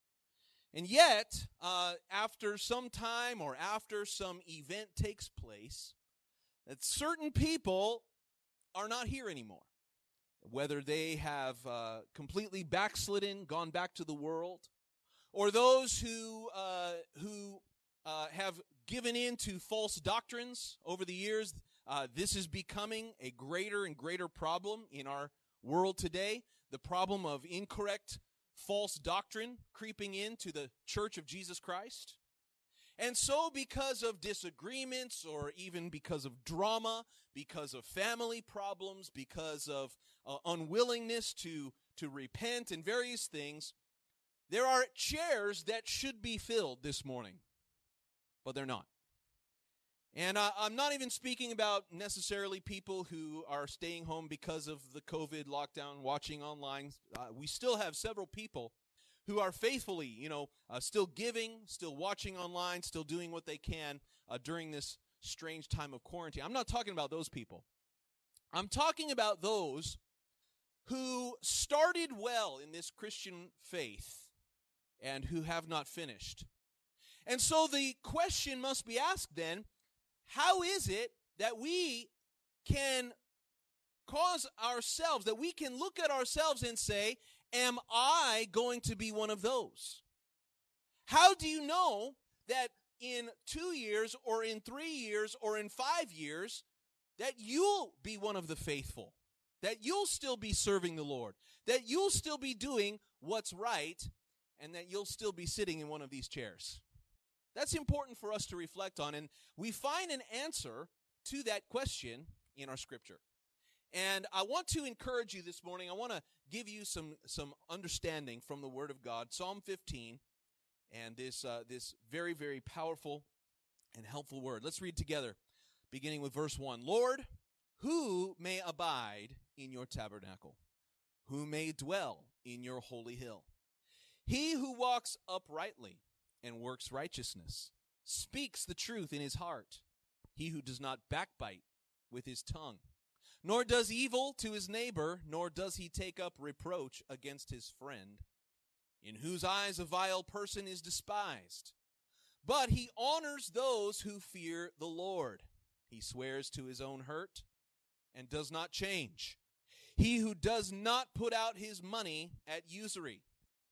And yet, after some time or after some event takes place, that certain people are not here anymore. Whether they have completely backslidden, gone back to the world, or those who have given in to false doctrines over the years, this is becoming a greater and greater problem in our world today. The problem of incorrect, false doctrine creeping into the Church of Jesus Christ. And so because of disagreements or even because of drama, because of family problems, because of unwillingness to repent and various things, there are chairs that should be filled this morning, but they're not. And I'm not even speaking about necessarily people who are staying home because of the COVID lockdown, watching online. We still have several people who are faithfully, still giving, still watching online, still doing what they can during this strange time of quarantine. I'm not talking about those people. I'm talking about those who started well in this Christian faith and who have not finished. And so the question must be asked then, how is it that we can cause ourselves, that we can look at ourselves and say, am I going to be one of those? How do you know that in 2 years or in 3 years or in 5 years that you'll be one of the faithful, that you'll still be serving the Lord, that you'll still be doing what's right, and that you'll still be sitting in one of these chairs? That's important for us to reflect on, and we find an answer to that question in our scripture. And I want to encourage you this morning. I want to give you some understanding from the Word of God, Psalm 15, and this very, very powerful and helpful word. Let's read together, beginning with verse 1. Lord, who may abide in your tabernacle? Who may dwell in your holy hill? He who walks uprightly and works righteousness, speaks the truth in his heart. He who does not backbite with his tongue, nor does evil to his neighbor, nor does he take up reproach against his friend, in whose eyes a vile person is despised. But he honors those who fear the Lord. He swears to his own hurt and does not change. He who does not put out his money at usury,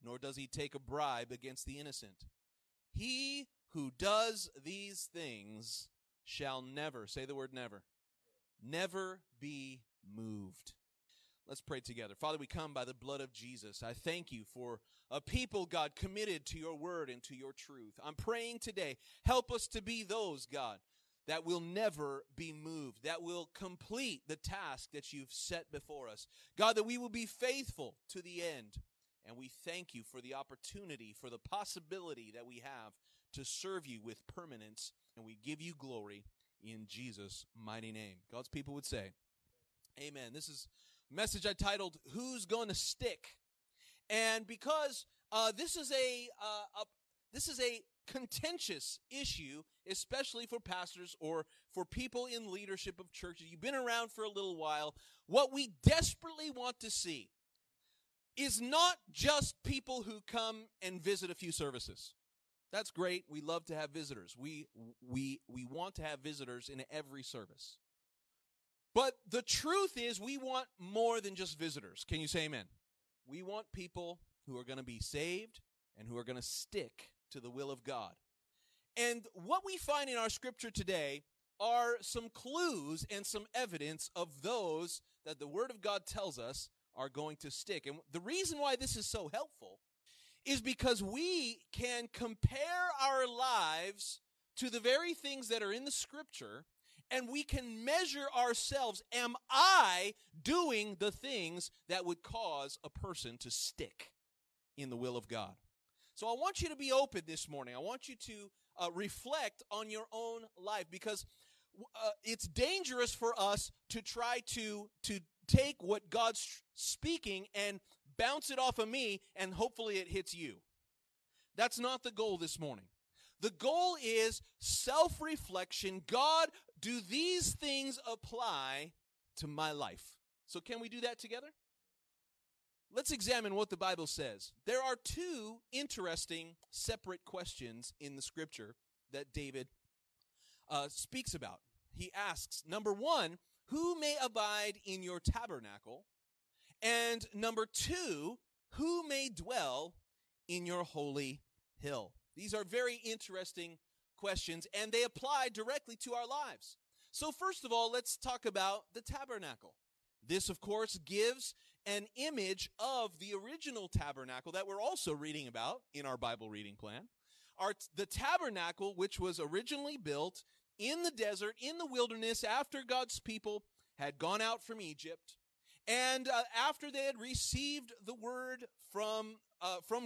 nor does he take a bribe against the innocent. He who does these things shall never, say the word never, never be moved. Let's pray together. Father, we come by the blood of Jesus. I thank you for a people, God, committed to your word and to your truth. I'm praying today, help us to be those, God, that will never be moved, that will complete the task that you've set before us. God, that we will be faithful to the end. And we thank you for the opportunity, for the possibility that we have to serve you with permanence. And we give you glory in Jesus' mighty name. God's people would say, amen. This is a message I titled, Who's Gonna Stick? And because this is a contentious issue, especially for pastors or for people in leadership of churches, you've been around for a little while, what we desperately want to see is not just people who come and visit a few services. That's great. We love to have visitors. We want to have visitors in every service. But the truth is we want more than just visitors. Can you say amen? We want people who are going to be saved and who are going to stick to the will of God. And what we find in our scripture today are some clues and some evidence of those that the Word of God tells us are going to stick. And the reason why this is so helpful is because we can compare our lives to the very things that are in the scripture, and we can measure ourselves. Am I doing the things that would cause a person to stick in the will of God? So I want you to be open this morning. I want you to reflect on your own life, because it's dangerous for us to try to take what God's speaking and bounce it off of me, and hopefully it hits you. That's not the goal this morning. The goal is self-reflection. God, do these things apply to my life? So can we do that together? Let's examine what the Bible says. There are two interesting separate questions in the scripture that David speaks about. He asks, number one, who may abide in your tabernacle? And number two, who may dwell in your holy hill? These are very interesting questions, and they apply directly to our lives. So first of all, let's talk about the tabernacle. This, of course, gives an image of the original tabernacle that we're also reading about in our Bible reading plan. The tabernacle, which was originally built in the desert, in the wilderness, after God's people had gone out from Egypt, and after they had received the word from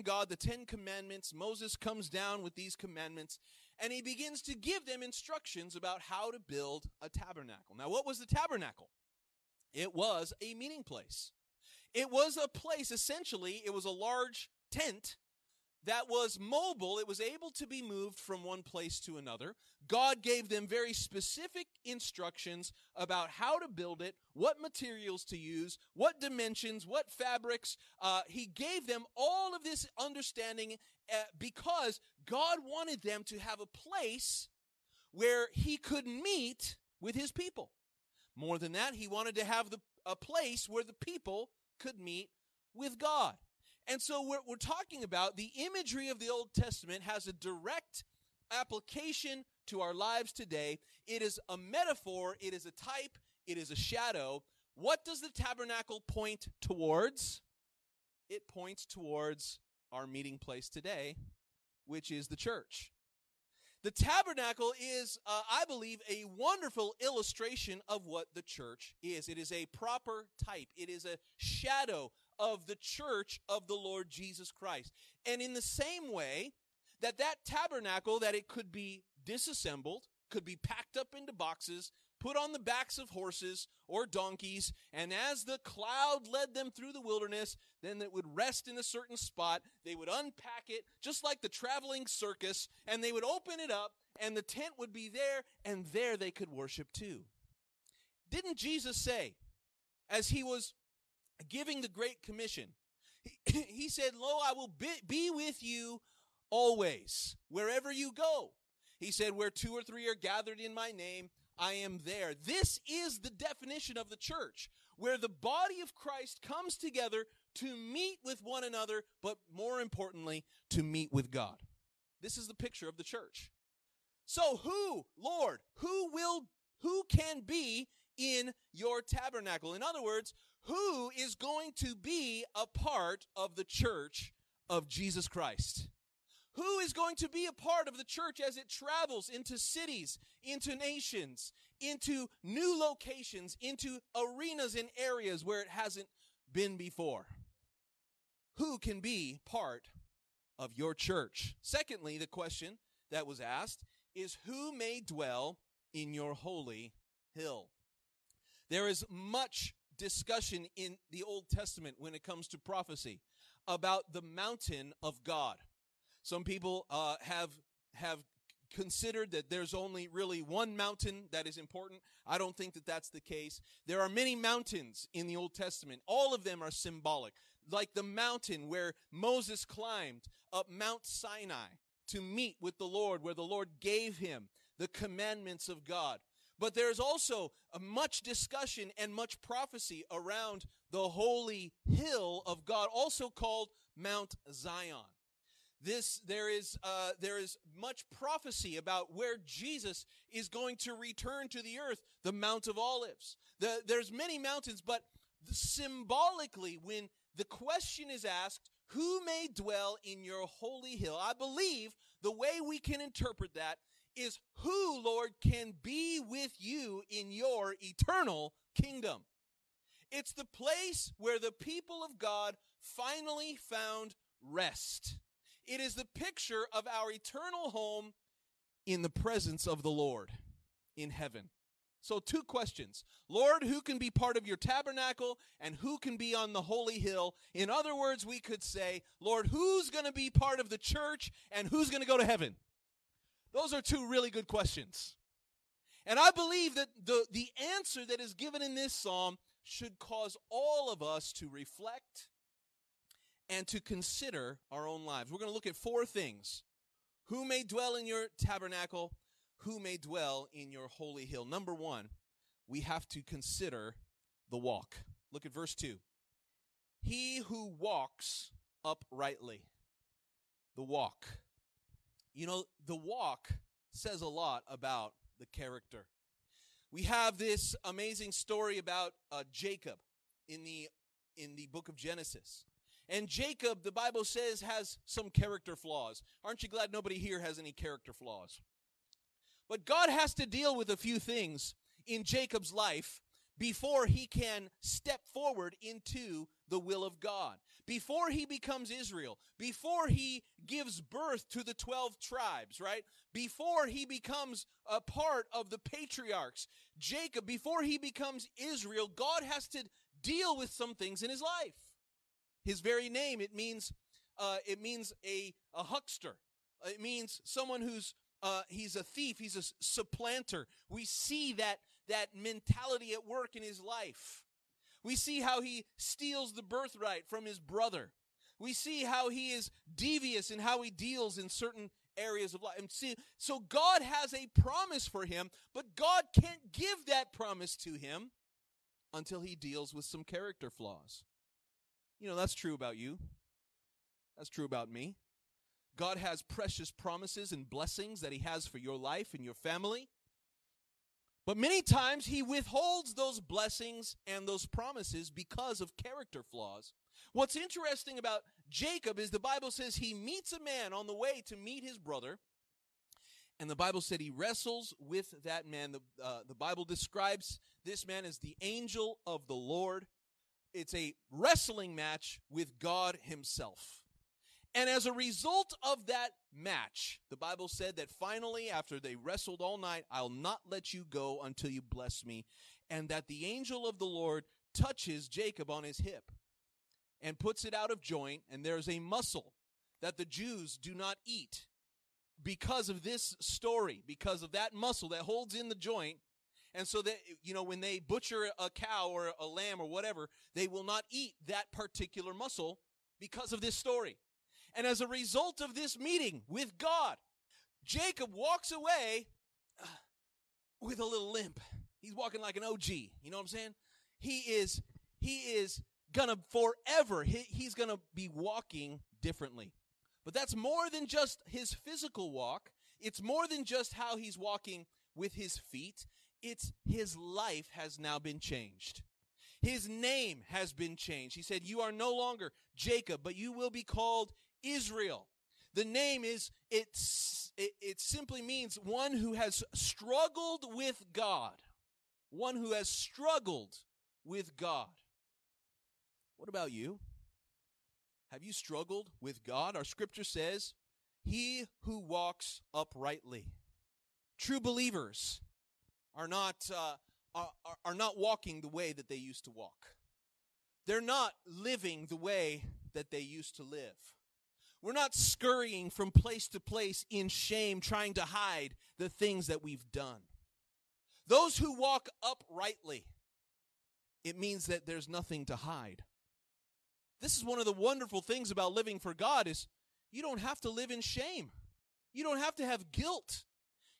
God, the Ten Commandments, Moses comes down with these commandments, and he begins to give them instructions about how to build a tabernacle. Now, what was the tabernacle? It was a meeting place. It was a place, essentially, it was a large tent that was mobile. It was able to be moved from one place to another. God gave them very specific instructions about how to build it, what materials to use, what dimensions, what fabrics. He gave them all of this understanding because God wanted them to have a place where he could meet with his people. More than that, he wanted to have a place where the people could meet with God. And so we're talking about the imagery of the Old Testament has a direct application to our lives today. It is a metaphor. It is a type. It is a shadow. What does the tabernacle point towards? It points towards our meeting place today, which is the church. The tabernacle is, I believe, a wonderful illustration of what the church is. It is a proper type. It is a shadow of the church of the Lord Jesus Christ. And in the same way that tabernacle, that it could be disassembled, could be packed up into boxes, put on the backs of horses or donkeys, and as the cloud led them through the wilderness, then it would rest in a certain spot. They would unpack it, just like the traveling circus, and they would open it up, and the tent would be there, and there they could worship too. Didn't Jesus say, as he was giving the Great Commission, he said, "Lo, I will be with you always, wherever you go." He said, "Where two or three are gathered in my name, I am there." This is the definition of the church, where the body of Christ comes together to meet with one another, but more importantly, to meet with God. This is the picture of the church. So who can be in your tabernacle? In other words, who is going to be a part of the church of Jesus Christ? Who is going to be a part of the church as it travels into cities, into nations, into new locations, into arenas and areas where it hasn't been before? Who can be part of your church? Secondly, the question that was asked is, who may dwell in your holy hill? There is much discussion in the Old Testament when it comes to prophecy about the mountain of God. Some people have considered that there's only really one mountain that is important. I don't think that that's the case. There are many mountains in the Old Testament. All of them are symbolic, like the mountain where Moses climbed up Mount Sinai. to meet with the Lord, where the Lord gave him the commandments of God. But there's also much discussion and much prophecy around the holy hill of God, also called Mount Zion. There is much prophecy about where Jesus is going to return to the earth, the Mount of Olives. There's many mountains, but symbolically, when the question is asked, who may dwell in your holy hill? I believe the way we can interpret that is, who, Lord, can be with you in your eternal kingdom? It's the place where the people of God finally found rest. It is the picture of our eternal home in the presence of the Lord in heaven. So two questions. Lord, who can be part of your tabernacle, and who can be on the holy hill? In other words, we could say, Lord, who's going to be part of the church, and who's going to go to heaven? Those are two really good questions. And I believe that the answer that is given in this psalm should cause all of us to reflect and to consider our own lives. We're going to look at four things. Who may dwell in your tabernacle? Who may dwell in your holy hill? Number one, we have to consider the walk. Look at verse 2. He who walks uprightly. The walk. You know, the walk says a lot about the character. We have this amazing story about Jacob in the book of Genesis. And Jacob, the Bible says, has some character flaws. Aren't you glad nobody here has any character flaws? But God has to deal with a few things in Jacob's life before he can step forward into the will of God, before he becomes Israel, before he gives birth to the 12 tribes, right? Before he becomes a part of the patriarchs, Jacob, before he becomes Israel, God has to deal with some things in his life. His very name, it means a huckster. It means someone who's he's a thief. He's a supplanter. We see that mentality at work in his life. We see how he steals the birthright from his brother. We see how he is devious in how he deals in certain areas of life. And see, so God has a promise for him, but God can't give that promise to him until he deals with some character flaws. You know, that's true about you. That's true about me. God has precious promises and blessings that he has for your life and your family. But many times he withholds those blessings and those promises because of character flaws. What's interesting about Jacob is the Bible says he meets a man on the way to meet his brother. And the Bible said he wrestles with that man. The Bible describes this man as the angel of the Lord. It's a wrestling match with God himself. And as a result of that match, the Bible said that finally, after they wrestled all night, I'll not let you go until you bless me. And that the angel of the Lord touches Jacob on his hip and puts it out of joint. And there's a muscle that the Jews do not eat because of this story, because of that muscle that holds in the joint. And so that, you know, when they butcher a cow or a lamb or whatever, they will not eat that particular muscle because of this story. And as a result of this meeting with God, Jacob walks away with a little limp. He's walking like an OG. You know what I'm saying? He is gonna forever. He's gonna be walking differently. But that's more than just his physical walk. It's more than just how he's walking with his feet. It's his life has now been changed. His name has been changed. He said, you are no longer Jacob, but you will be called Israel. The name is, it simply means one who has struggled with God. One who has struggled with God. What about you? Have you struggled with God? Our scripture says, he who walks uprightly. True believers are not walking the way that they used to walk. They're not living the way that they used to live. We're not scurrying from place to place in shame, trying to hide the things that we've done. Those who walk uprightly, it means that there's nothing to hide. This is one of the wonderful things about living for God is you don't have to live in shame. You don't have to have guilt.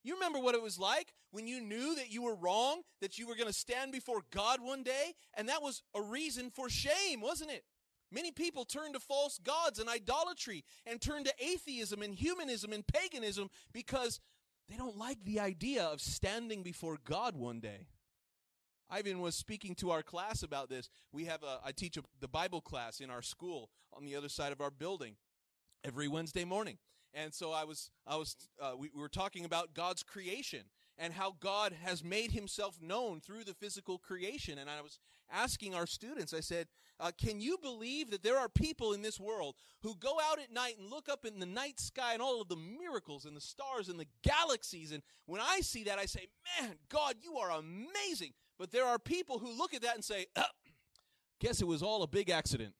You remember what it was like when you knew that you were wrong, that you were going to stand before God one day, and that was a reason for shame, wasn't it? Many people turned to false gods and idolatry and turned to atheism and humanism and paganism because they don't like the idea of standing before God one day. Ivan was speaking to our class about this. We have I teach the Bible class in our school on the other side of our building every Wednesday morning. And so we were talking about God's creation and how God has made himself known through the physical creation. And I was asking our students, I said, can you believe that there are people in this world who go out at night and look up in the night sky and all of the miracles and the stars and the galaxies? And when I see that, I say, man, God, you are amazing. But there are people who look at that and say, guess it was all a big accident.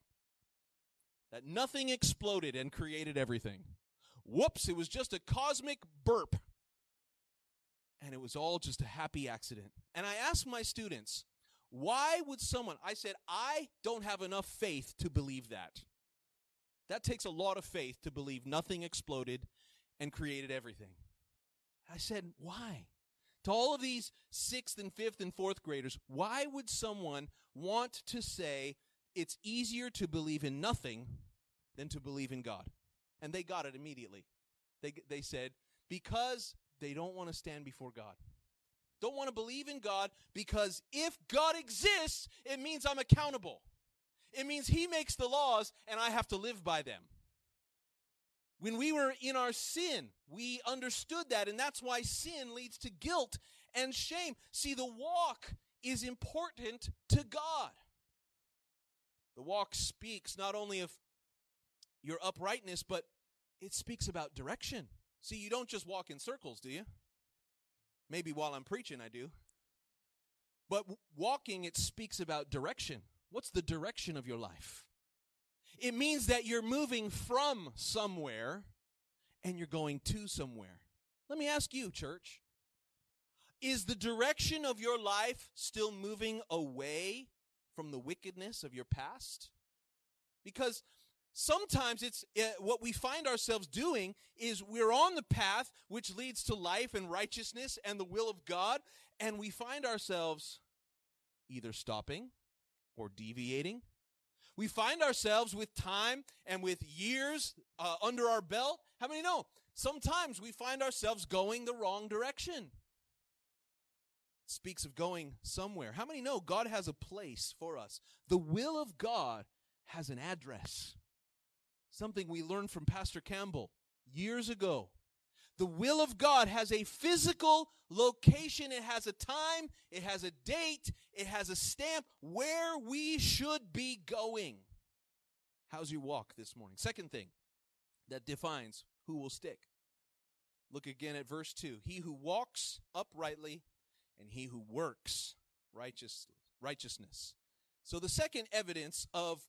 That nothing exploded and created everything. Whoops, it was just a cosmic burp. And it was all just a happy accident. And I asked my students, why would someone, I said, I don't have enough faith to believe that. That takes a lot of faith to believe nothing exploded and created everything. I said, why? To all of these 6th and 5th and 4th graders, why would someone want to say it's easier to believe in nothing than to believe in God? And they got it immediately. They said, because they don't want to stand before God. Don't want to believe in God because if God exists, it means I'm accountable. It means he makes the laws and I have to live by them. When we were in our sin, we understood that, and that's why sin leads to guilt and shame. See, the walk is important to God. The walk speaks not only of your uprightness, but it speaks about direction. See, you don't just walk in circles, do you? Maybe while I'm preaching, I do. But walking, it speaks about direction. What's the direction of your life? It means that you're moving from somewhere and you're going to somewhere. Let me ask you, church, is the direction of your life still moving away from the wickedness of your past? Because sometimes it's what we find ourselves doing is we're on the path which leads to life and righteousness and the will of God, and we find ourselves either stopping or deviating. We find ourselves with time and with years under our belt. How many know? Sometimes we find ourselves going the wrong direction. It speaks of going somewhere. How many know God has a place for us? The will of God has an address. Something we learned from Pastor Campbell years ago. The will of God has a physical location. It has a time. It has a date. It has a stamp where we should be going. How's your walk this morning? Second thing that defines who will stick. Look again at verse 2. He who walks uprightly and he who works righteousness. So the second evidence of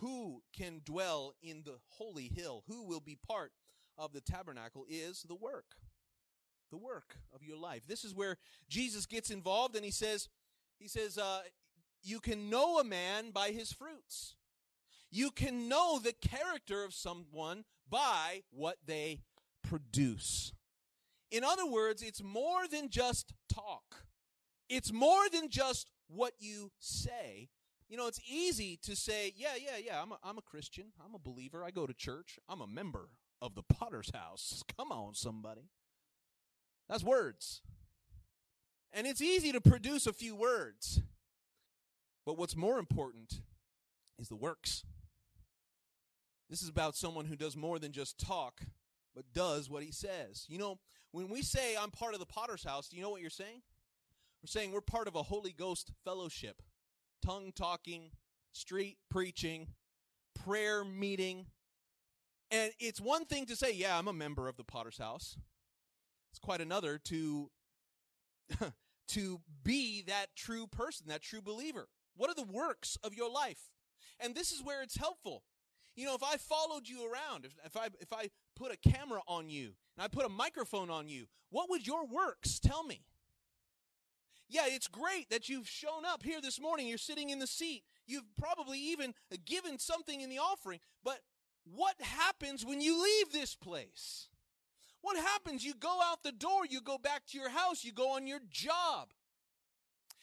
who can dwell in the holy hill, who will be part of the tabernacle, is the work of your life. This is where Jesus gets involved, and he says, you can know a man by his fruits. You can know the character of someone by what they produce. In other words, it's more than just talk. It's more than just what you say. You know, it's easy to say, yeah, I'm a Christian, I'm a believer, I go to church, I'm a member of the Potter's House. Come on, somebody. That's words. And it's easy to produce a few words. But what's more important is the works. This is about someone who does more than just talk, but does what he says. You know, when we say I'm part of the Potter's House, do you know what you're saying? We're saying we're part of a Holy Ghost fellowship. Tongue-talking, street preaching, prayer meeting. And it's one thing to say, yeah, I'm a member of the Potter's House. It's quite another to be that true person, that true believer. What are the works of your life? And this is where it's helpful. You know, if I followed you around, if I put a camera on you and I put a microphone on you, what would your works tell me? Yeah, it's great that you've shown up here this morning. You're sitting in the seat. You've probably even given something in the offering. But what happens when you leave this place? What happens? You go out the door, you go back to your house, you go on your job.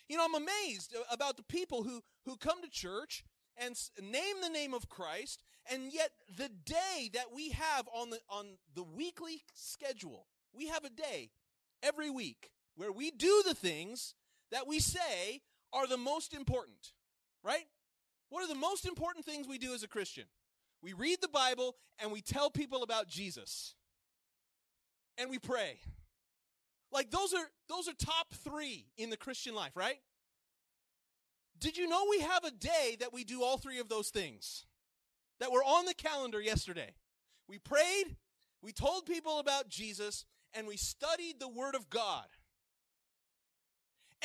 You know, I'm amazed about the people who come to church and name the name of Christ, and yet the day that we have on the weekly schedule, we have a day every week where we do the things that we say are the most important, right? What are the most important things we do as a Christian? We read the Bible, and we tell people about Jesus, and we pray. Like, those are top three in the Christian life, right? Did you know we have a day that we do all three of those things that were on the calendar yesterday? We prayed, we told people about Jesus, and we studied the Word of God.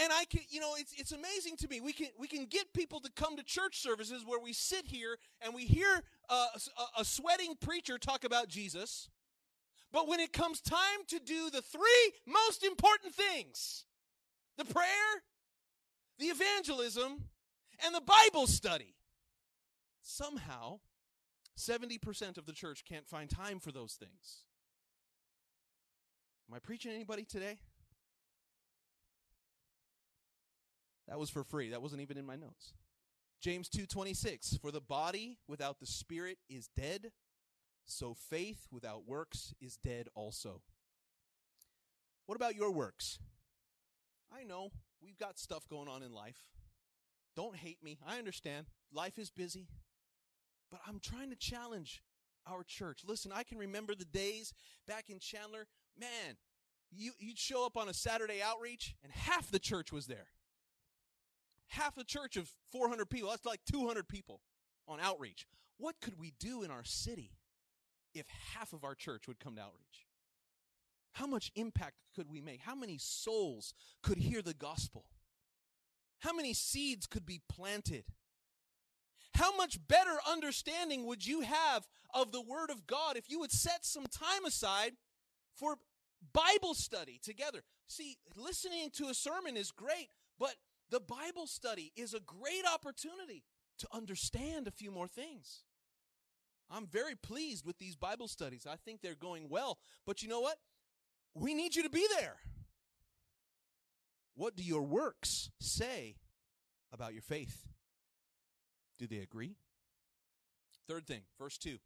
And I can, you know, it's amazing to me. We can get people to come to church services where we sit here and we hear a sweating preacher talk about Jesus. But when it comes time to do the three most important things, the prayer, the evangelism, and the Bible study, somehow 70% of the church can't find time for those things. Am I preaching to anybody today? That was for free. That wasn't even in my notes. James 2:26, for the body without the spirit is dead, so faith without works is dead also. What about your works? I know we've got stuff going on in life. Don't hate me. I understand. Life is busy. But I'm trying to challenge our church. Listen, I can remember the days back in Chandler. Man, you'd show up on a Saturday outreach, and half the church was there. Half a church of 400 people. That's like 200 people on outreach. What could we do in our city if half of our church would come to outreach? How much impact could we make? How many souls could hear the gospel? How many seeds could be planted? How much better understanding would you have of the Word of God if you would set some time aside for Bible study together? See, listening to a sermon is great, but the Bible study is a great opportunity to understand a few more things. I'm very pleased with these Bible studies. I think they're going well. But you know what? We need you to be there. What do your works say about your faith? Do they agree? Third thing, verse 2.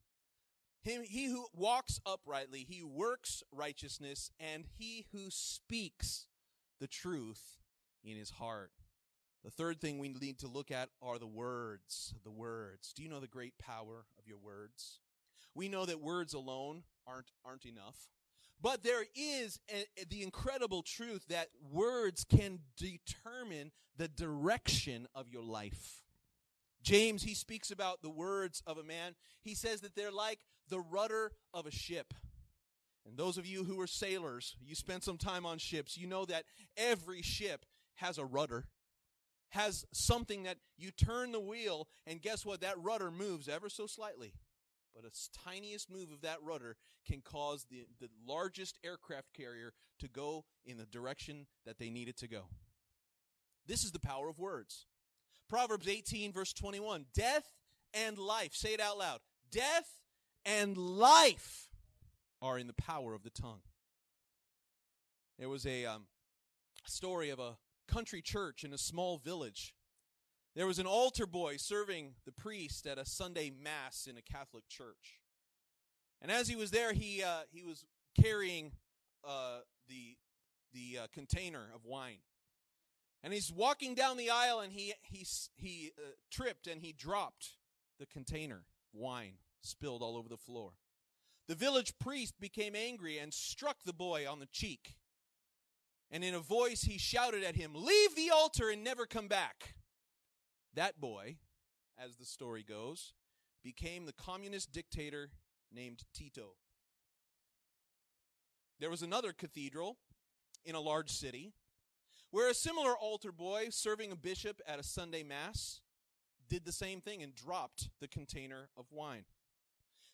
He who walks uprightly, he works righteousness, and he who speaks the truth in his heart. The third thing we need to look at are the words. The words. Do you know the great power of your words? We know that words alone aren't enough. But there is the incredible truth that words can determine the direction of your life. James, he speaks about the words of a man. He says that they're like the rudder of a ship. And those of you who are sailors, you spent some time on ships, you know that every ship has a rudder. Has something that you turn the wheel, and guess what? That rudder moves ever so slightly. But a tiniest move of that rudder can cause the largest aircraft carrier to go in the direction that they need it to go. This is the power of words. Proverbs 18, verse 21, death and life. Say it out loud. Death and life are in the power of the tongue. There was a story of a country church in a small village. There was an altar boy serving the priest at a Sunday mass in a Catholic church. And as he was there, he was carrying the container of wine. And he's walking down the aisle, and he tripped and he dropped the container. Wine spilled all over the floor. The village priest became angry and struck the boy on the cheek. And in a voice, he shouted at him, "Leave the altar and never come back." That boy, as the story goes, became the communist dictator named Tito. There was another cathedral in a large city where a similar altar boy serving a bishop at a Sunday mass did the same thing and dropped the container of wine.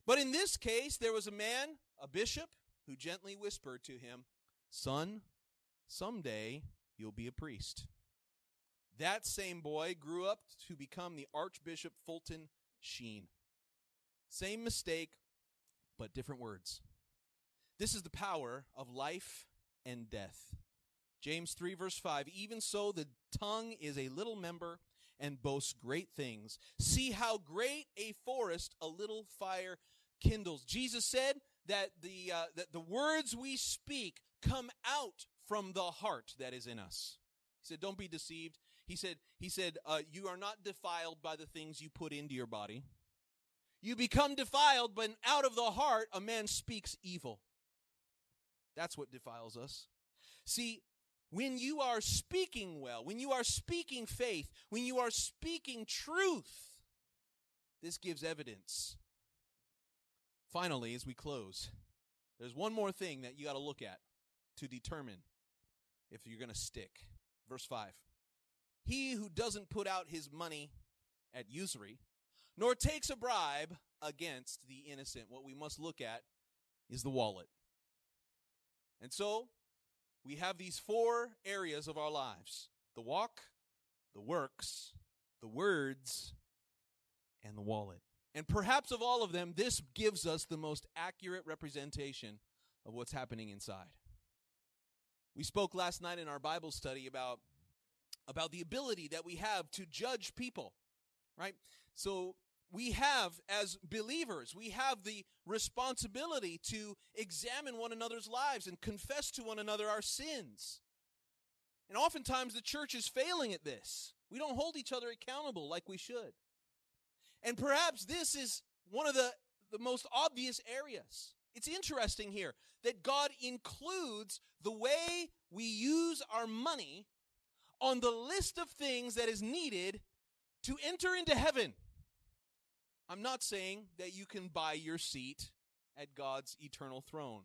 But in this case, there was a man, a bishop, who gently whispered to him, "Son, someday you'll be a priest." That same boy grew up to become the Archbishop Fulton Sheen. Same mistake, but different words. This is the power of life and death. James 3, verse 5, even so the tongue is a little member and boasts great things. See how great a forest a little fire kindles. Jesus said that the words we speak come out from the heart that is in us. He said, don't be deceived. He said, you are not defiled by the things you put into your body. You become defiled, but out of the heart a man speaks evil. That's what defiles us. See, when you are speaking well, when you are speaking faith, when you are speaking truth, this gives evidence. Finally, as we close, there's one more thing that you got to look at to determine if you're going to stick. Verse 5. He who doesn't put out his money at usury, nor takes a bribe against the innocent. What we must look at is the wallet. And so, we have these four areas of our lives. The walk, the works, the words, and the wallet. And perhaps of all of them, this gives us the most accurate representation of what's happening inside. We spoke last night in our Bible study about the ability that we have to judge people, right? So we have, as believers, we have the responsibility to examine one another's lives and confess to one another our sins. And oftentimes the church is failing at this. We don't hold each other accountable like we should. And perhaps this is one of the most obvious areas. It's interesting here that God includes the way we use our money on the list of things that is needed to enter into heaven. I'm not saying that you can buy your seat at God's eternal throne.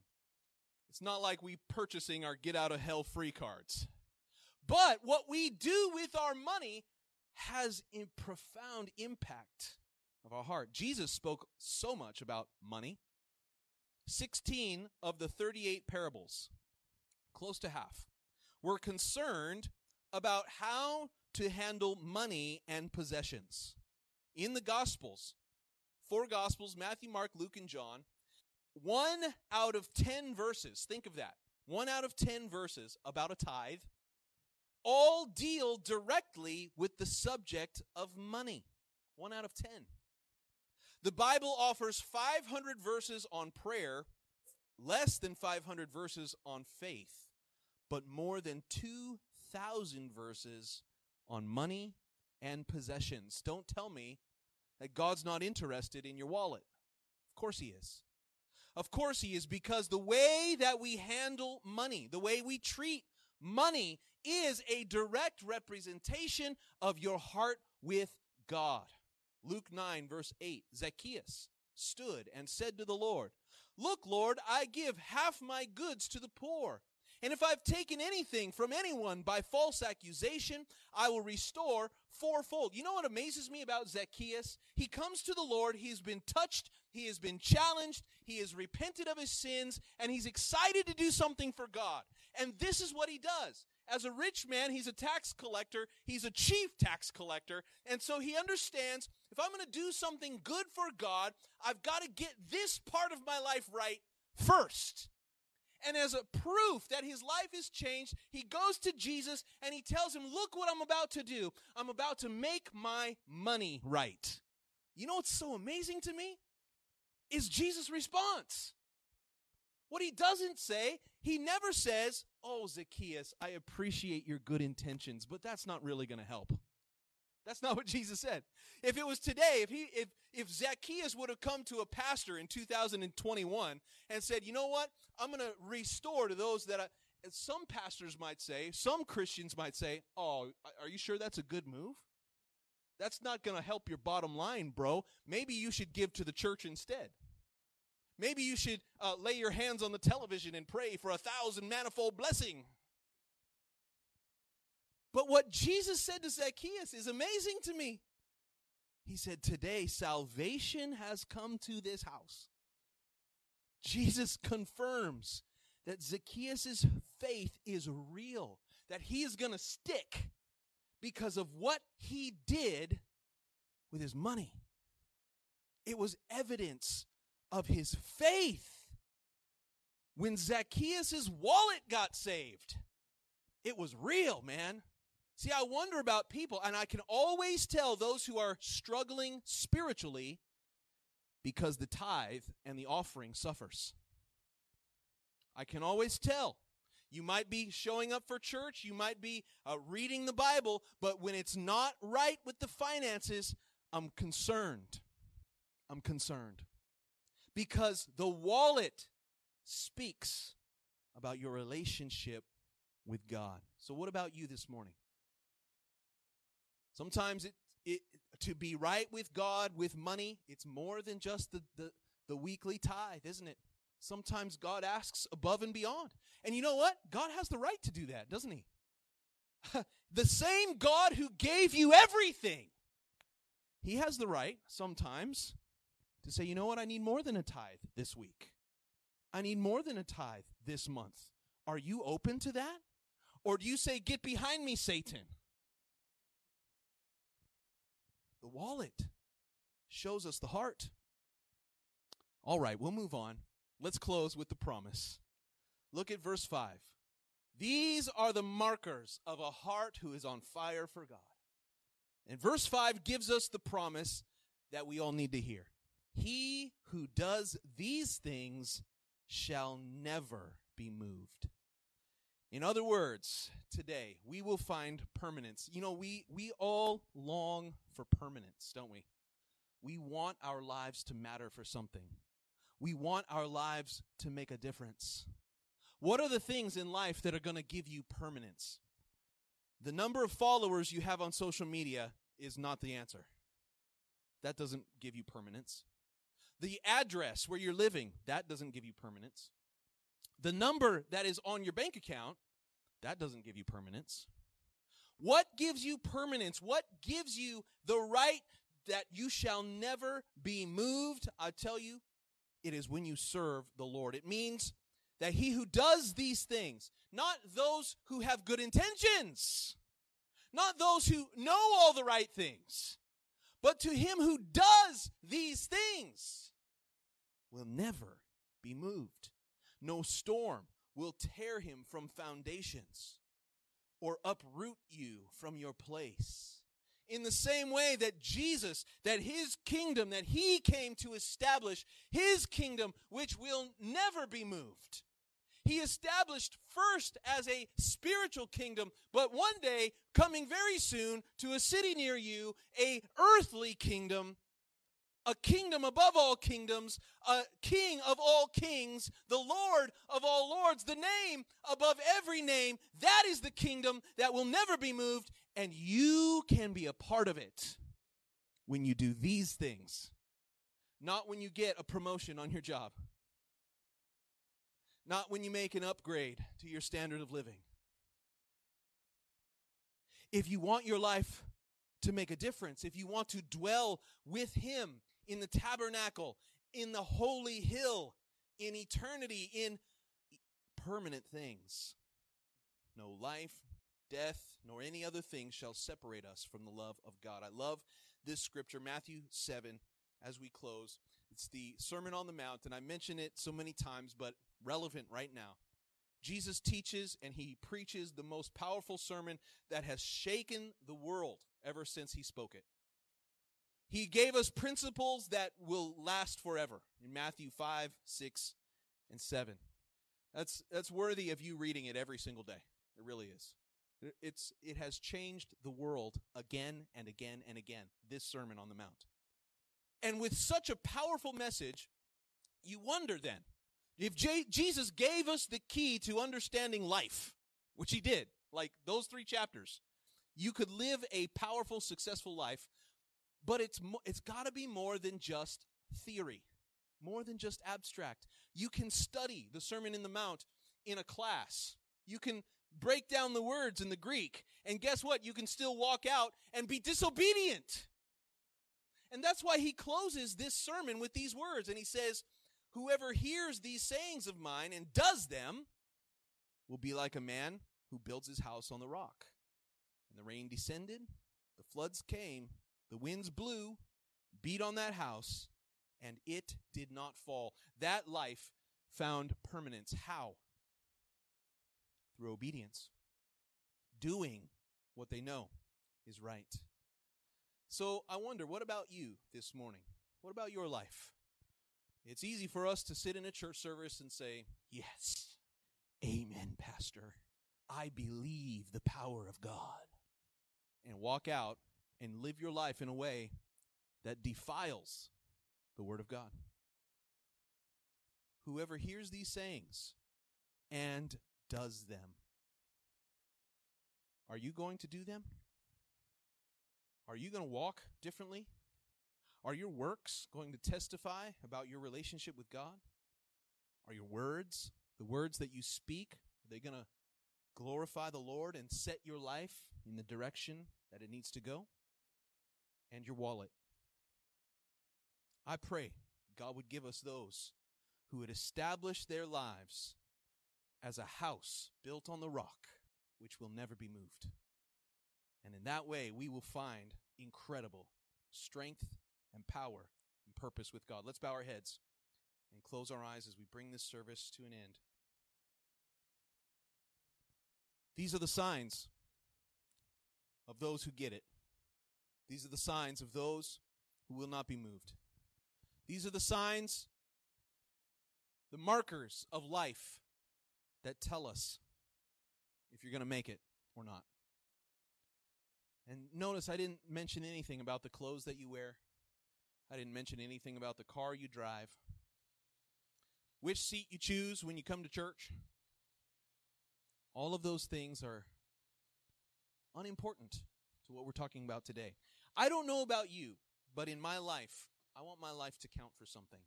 It's not like we purchasing our get-out-of-hell-free cards. But what we do with our money has a profound impact of our heart. Jesus spoke so much about money. 16 of the 38 parables, close to half, were concerned about how to handle money and possessions. In the Gospels, four Gospels, Matthew, Mark, Luke, and John, 1 out of 10 verses, think of that, 1 out of 10 verses about a tithe, all deal directly with the subject of money. 1 out of 10. The Bible offers 500 verses on prayer, less than 500 verses on faith, but more than 2,000 verses on money and possessions. Don't tell me that God's not interested in your wallet. Of course he is. Of course he is, because the way that we handle money, the way we treat money, is a direct representation of your heart with God. Luke 9, verse 8, Zacchaeus stood and said to the Lord, "Look, Lord, I give half my goods to the poor. And if I've taken anything from anyone by false accusation, I will restore fourfold." You know what amazes me about Zacchaeus? He comes to the Lord, he's been touched, he has been challenged, he has repented of his sins, and he's excited to do something for God. And this is what he does. As a rich man, he's a tax collector, he's a chief tax collector, and so he understands, if I'm going to do something good for God, I've got to get this part of my life right first. And as a proof that his life is changed, he goes to Jesus and he tells him, "Look what I'm about to do. I'm about to make my money right." You know what's so amazing to me? Is Jesus' response. What he doesn't say, he never says, "Oh, Zacchaeus, I appreciate your good intentions, but that's not really going to help." That's not what Jesus said. If it was today, if Zacchaeus would have come to a pastor in 2021 and said, "You know what? I'm going to restore to those that I," some pastors might say, some Christians might say, "Oh, are you sure that's a good move? That's not going to help your bottom line, bro. Maybe you should give to the church instead. Maybe you should lay your hands on the television and pray for 1,000 manifold blessings." But what Jesus said to Zacchaeus is amazing to me. He said, "Today salvation has come to this house." Jesus confirms that Zacchaeus' faith is real, that he is going to stick because of what he did with his money. It was evidence of his faith. When Zacchaeus' wallet got saved, it was real, man. See, I wonder about people, and I can always tell those who are struggling spiritually because the tithe and the offering suffers. I can always tell. You might be showing up for church, you might be reading the Bible, but when it's not right with the finances, I'm concerned. I'm concerned. Because the wallet speaks about your relationship with God. So what about you this morning? Sometimes it to be right with God with money, it's more than just the weekly tithe, isn't it? Sometimes God asks above and beyond. And you know what? God has the right to do that, doesn't he? The same God who gave you everything, he has the right sometimes to say, you know what? I need more than a tithe this week. I need more than a tithe this month. Are you open to that? Or do you say, get behind me, Satan? The wallet shows us the heart. All right, we'll move on. Let's close with the promise. Look at verse 5. These are the markers of a heart who is on fire for God. And verse 5 gives us the promise that we all need to hear. He who does these things shall never be moved. In other words, today we will find permanence. You know, we all long for permanence, don't we? We want our lives to matter for something. We want our lives to make a difference. What are the things in life that are going to give you permanence? The number of followers you have on social media is not the answer. That doesn't give you permanence. The address where you're living, that doesn't give you permanence. The number that is on your bank account, that doesn't give you permanence. What gives you permanence? What gives you the right that you shall never be moved? I tell you, it is when you serve the Lord. It means that he who does these things, not those who have good intentions, not those who know all the right things, but to him who does these things, will never be moved. No storm will tear him from foundations or uproot you from your place. In the same way that Jesus, that his kingdom, that he came to establish, his kingdom which will never be moved. He established first as a spiritual kingdom, but one day, coming very soon, to a city near you, a earthly kingdom, a kingdom above all kingdoms, a king of all kings, the Lord of all lords, the name above every name. That is the kingdom that will never be moved, and you can be a part of it when you do these things, not when you get a promotion on your job. Not when you make an upgrade to your standard of living. If you want your life to make a difference, if you want to dwell with him in the tabernacle, in the holy hill, in eternity, in permanent things, no life, death, nor any other thing shall separate us from the love of God. I love this scripture, Matthew 7, as we close. It's the Sermon on the Mount, and I mention it so many times, but relevant right now. Jesus teaches and he preaches the most powerful sermon that has shaken the world ever since he spoke it. He gave us principles that will last forever in Matthew 5, 6, and 7. That's worthy of you reading it every single day. It really is. It has changed the world again and again and again, this Sermon on the Mount. And with such a powerful message, you wonder then, if Jesus gave us the key to understanding life, which he did, like those 3 chapters, you could live a powerful, successful life, but it's got to be more than just theory, more than just abstract. You can study the Sermon on the Mount in a class. You can break down the words in the Greek, and guess what? You can still walk out and be disobedient. And that's why he closes this sermon with these words, and he says, whoever hears these sayings of mine and does them will be like a man who builds his house on the rock. And the rain descended, the floods came, the winds blew, beat on that house, and it did not fall. That life found permanence. How? Through obedience. Doing what they know is right. So I wonder, what about you this morning? What about your life? It's easy for us to sit in a church service and say, yes, amen, pastor. I believe the power of God. And walk out and live your life in a way that defiles the Word of God. Whoever hears these sayings and does them. Are you going to do them? Are you going to walk differently? Are your works going to testify about your relationship with God? Are your words, the words that you speak, are they going to glorify the Lord and set your life in the direction that it needs to go? And your wallet. I pray God would give us those who would establish their lives as a house built on the rock, which will never be moved. And in that way, we will find incredible strength and power and purpose with God. Let's bow our heads and close our eyes as we bring this service to an end. These are the signs of those who get it. These are the signs of those who will not be moved. These are the signs, the markers of life that tell us if you're going to make it or not. And notice I didn't mention anything about the clothes that you wear. I didn't mention anything about the car you drive, which seat you choose when you come to church. All of those things are unimportant to what we're talking about today. I don't know about you, but in my life, I want my life to count for something.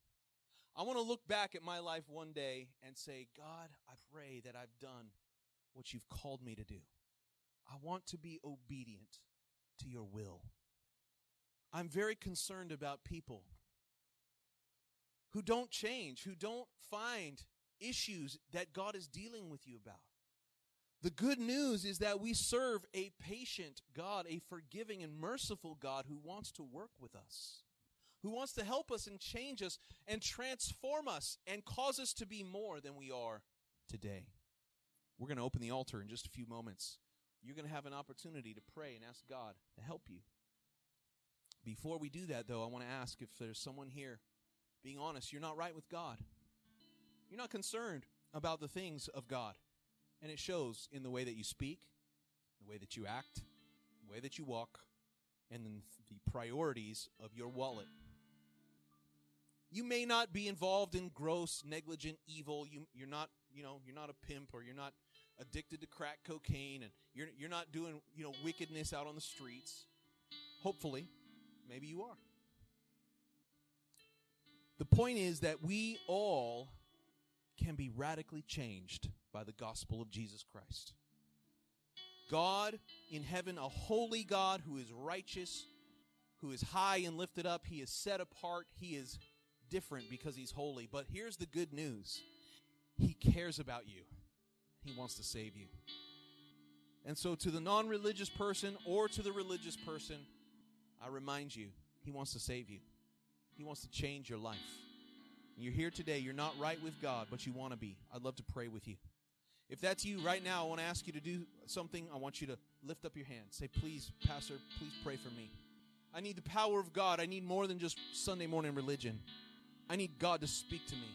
I want to look back at my life one day and say, God, I pray that I've done what you've called me to do. I want to be obedient to your will. I'm very concerned about people who don't change, who don't find issues that God is dealing with you about. The good news is that we serve a patient God, a forgiving and merciful God who wants to work with us, who wants to help us and change us and transform us and cause us to be more than we are today. We're going to open the altar in just a few moments. You're going to have an opportunity to pray and ask God to help you. Before we do that, though, I want to ask if there's someone here, being honest, you're not right with God. You're not concerned about the things of God. And it shows in the way that you speak, the way that you act, the way that you walk, and then the priorities of your wallet. You may not be involved in gross, negligent evil. You're not, you're not a pimp, or you're not addicted to crack cocaine, and you're not doing, wickedness out on the streets. Hopefully, maybe you are. The point is that we all can be radically changed by the gospel of Jesus Christ. God in heaven, a holy God who is righteous, who is high and lifted up. He is set apart. He is different because he's holy. But here's the good news. He cares about you. He wants to save you. And so to the non-religious person or to the religious person, I remind you, he wants to save you. He wants to change your life. You're here today. You're not right with God, but you want to be. I'd love to pray with you. If that's you right now, I want to ask you to do something. I want you to lift up your hand. Say, please, Pastor, please pray for me. I need the power of God. I need more than just Sunday morning religion. I need God to speak to me.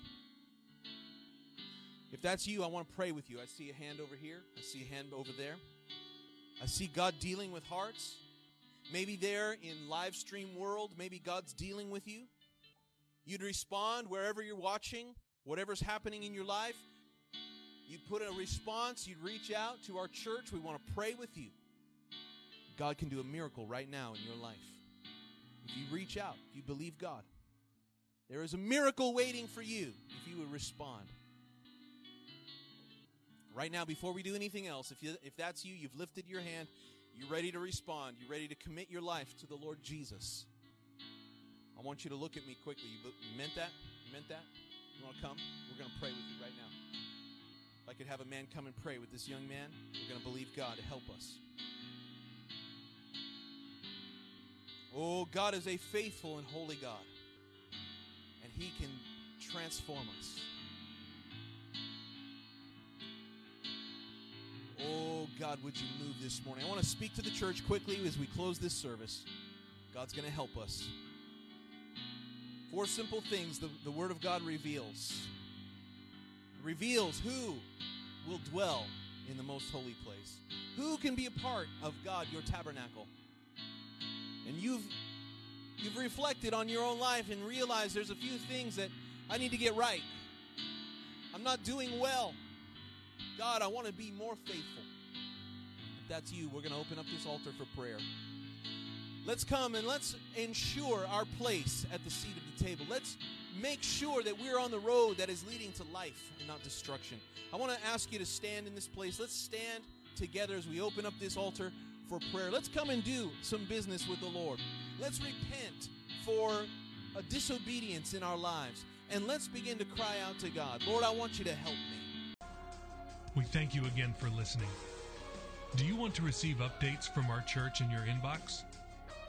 If that's you, I want to pray with you. I see a hand over here. I see a hand over there. I see God dealing with hearts. Maybe there in live stream world, maybe God's dealing with you. You'd respond wherever you're watching, whatever's happening in your life. You'd put a response, you'd reach out to our church. We want to pray with you. God can do a miracle right now in your life. If you reach out, if you believe God, there is a miracle waiting for you if you would respond. Right now, before we do anything else, if that's you, you've lifted your hand, you're ready to respond, you're ready to commit your life to the Lord Jesus. I want you to look at me quickly. You meant that? You meant that? You want to come? We're going to pray with you right now. I could have a man come and pray with this young man. We're going to believe God to help us. Oh, God is a faithful and holy God, and he can transform us. God, would you move this morning? I want to speak to the church quickly as we close this service. God's going to help us. Four simple things the Word of God reveals. It reveals who will dwell in the most holy place. Who can be a part of God, your tabernacle? And you've reflected on your own life and realized there's a few things that I need to get right. I'm not doing well. God, I want to be more faithful. If that's you, we're going to open up this altar for prayer. Let's come and let's ensure our place at the seat of the table. Let's make sure that we're on the road that is leading to life and not destruction. I want to ask you to stand in this place. Let's stand together as we open up this altar for prayer. Let's come and do some business with the Lord. Let's repent for a disobedience in our lives. And let's begin to cry out to God. Lord, I want you to help me. We thank you again for listening. Do you want to receive updates from our church in your inbox?